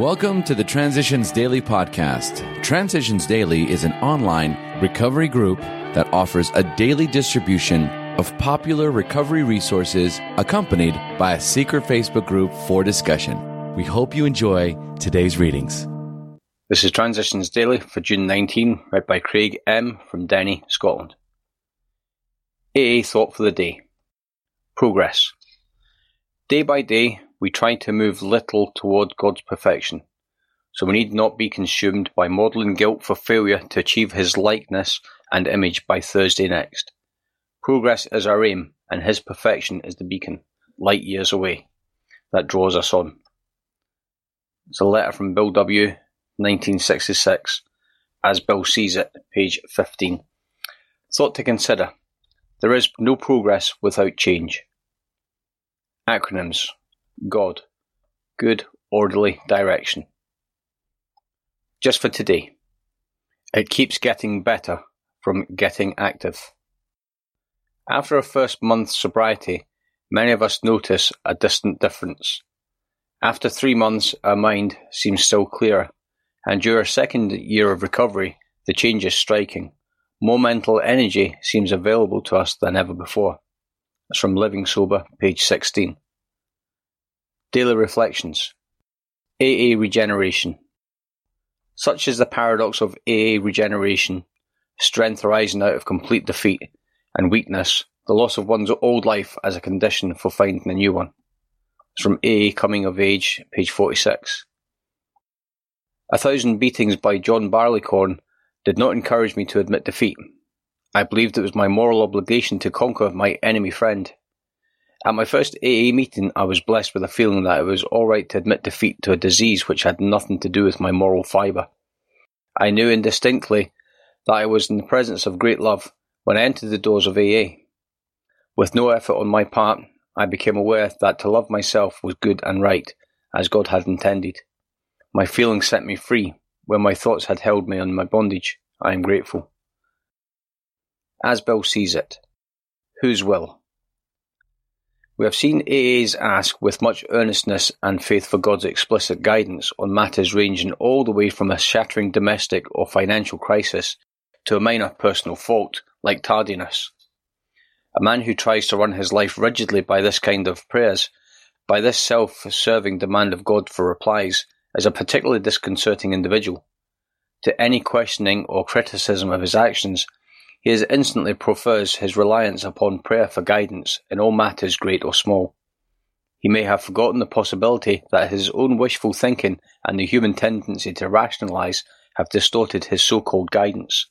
Welcome to the Transitions Daily podcast. Transitions Daily is an online recovery group that offers a daily distribution of popular recovery resources accompanied by a secret Facebook group for discussion. We hope you enjoy today's readings. This is Transitions Daily for June 19, read by Craig M. from Denny, Scotland. AA thought for the day. Progress. Day by day, we try to move little toward God's perfection, so we need not be consumed by modeling guilt for failure to achieve His likeness and image by Thursday next. Progress is our aim, and His perfection is the beacon, light years away, that draws us on. It's a letter from Bill W, 1966, As Bill Sees It, page 15. Thought to consider. There is no progress without change. Acronyms. God. Good, orderly direction. Just for today. It keeps getting better from getting active. After our first month's sobriety, many of us notice a distant difference. After 3 months, our mind seems still clearer, and during our second year of recovery, the change is striking. More mental energy seems available to us than ever before. That's from Living Sober, page 16. Daily Reflections. AA Regeneration. Such is the paradox of AA regeneration, strength arising out of complete defeat, and weakness, the loss of one's old life as a condition for finding a new one. It's from AA Coming of Age, page 46. 1,000 Beatings by John Barleycorn did not encourage me to admit defeat. I believed it was my moral obligation to conquer my enemy friend. At my first AA meeting, I was blessed with a feeling that it was all right to admit defeat to a disease which had nothing to do with my moral fibre. I knew indistinctly that I was in the presence of great love when I entered the doors of AA. With no effort on my part, I became aware that to love myself was good and right, as God had intended. My feelings set me free when my thoughts had held me in my bondage. I am grateful. As Bill Sees It. Whose will? We have seen AAs ask with much earnestness and faith for God's explicit guidance on matters ranging all the way from a shattering domestic or financial crisis to a minor personal fault, like tardiness. A man who tries to run his life rigidly by this kind of prayers, by this self-serving demand of God for replies, is a particularly disconcerting individual. To any questioning or criticism of his actions, he instantly profers his reliance upon prayer for guidance in all matters great or small. He may have forgotten the possibility that his own wishful thinking and the human tendency to rationalise have distorted his so-called guidance.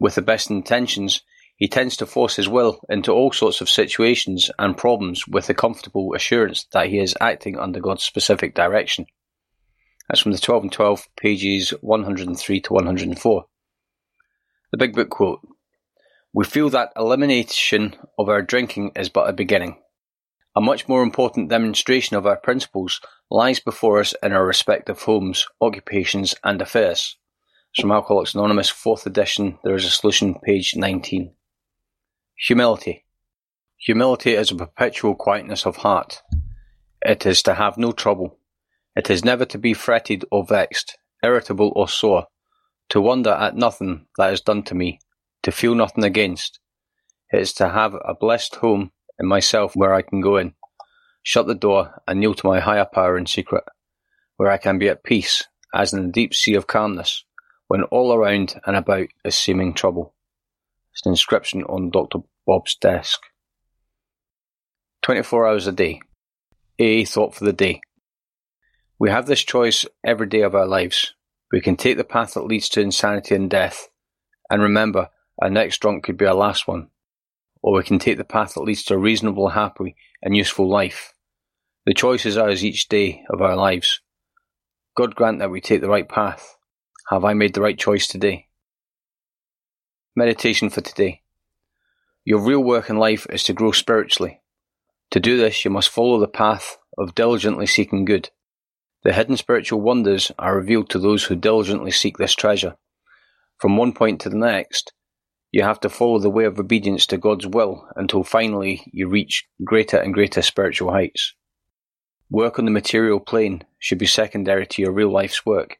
With the best intentions, he tends to force his will into all sorts of situations and problems with the comfortable assurance that he is acting under God's specific direction. That's from the 12 and 12, pages 103 to 104. The Big Book quote. We feel that elimination of our drinking is but a beginning. A much more important demonstration of our principles lies before us in our respective homes, occupations and affairs. It's from Alcoholics Anonymous, 4th edition, There is a Solution, page 19. Humility. Humility is a perpetual quietness of heart. It is to have no trouble. It is never to be fretted or vexed, irritable or sore, to wonder at nothing that is done to me, to feel nothing against. It is to have a blessed home in myself where I can go in, shut the door and kneel to my higher power in secret, where I can be at peace, as in the deep sea of calmness, when all around and about is seeming trouble. It's an inscription on Dr. Bob's desk. 24 hours a day. AA thought for the day. We have this choice every day of our lives. We can take the path that leads to insanity and death. And remember, our next drunk could be our last one. Or we can take the path that leads to a reasonable, happy and useful life. The choice is ours each day of our lives. God grant that we take the right path. Have I made the right choice today? Meditation for today. Your real work in life is to grow spiritually. To do this, you must follow the path of diligently seeking good. The hidden spiritual wonders are revealed to those who diligently seek this treasure. From one point to the next, you have to follow the way of obedience to God's will until finally you reach greater and greater spiritual heights. Work on the material plane should be secondary to your real life's work.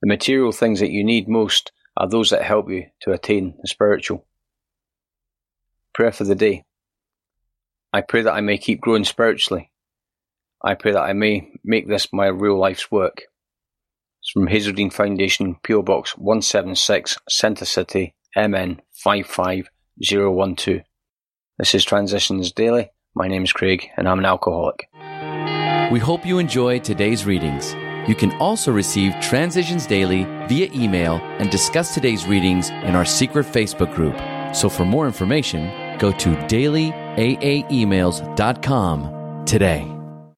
The material things that you need most are those that help you to attain the spiritual. Prayer for the day. I pray that I may keep growing spiritually. I pray that I may make this my real life's work. It's from Hazelden Foundation, P.O. Box 176, Centre City, MN 55012. This is Transitions Daily. My name is Craig and I'm an alcoholic. We hope you enjoy today's readings. You can also receive Transitions Daily via email and discuss today's readings in our secret Facebook group. So for more information, go to dailyaaemails.com today.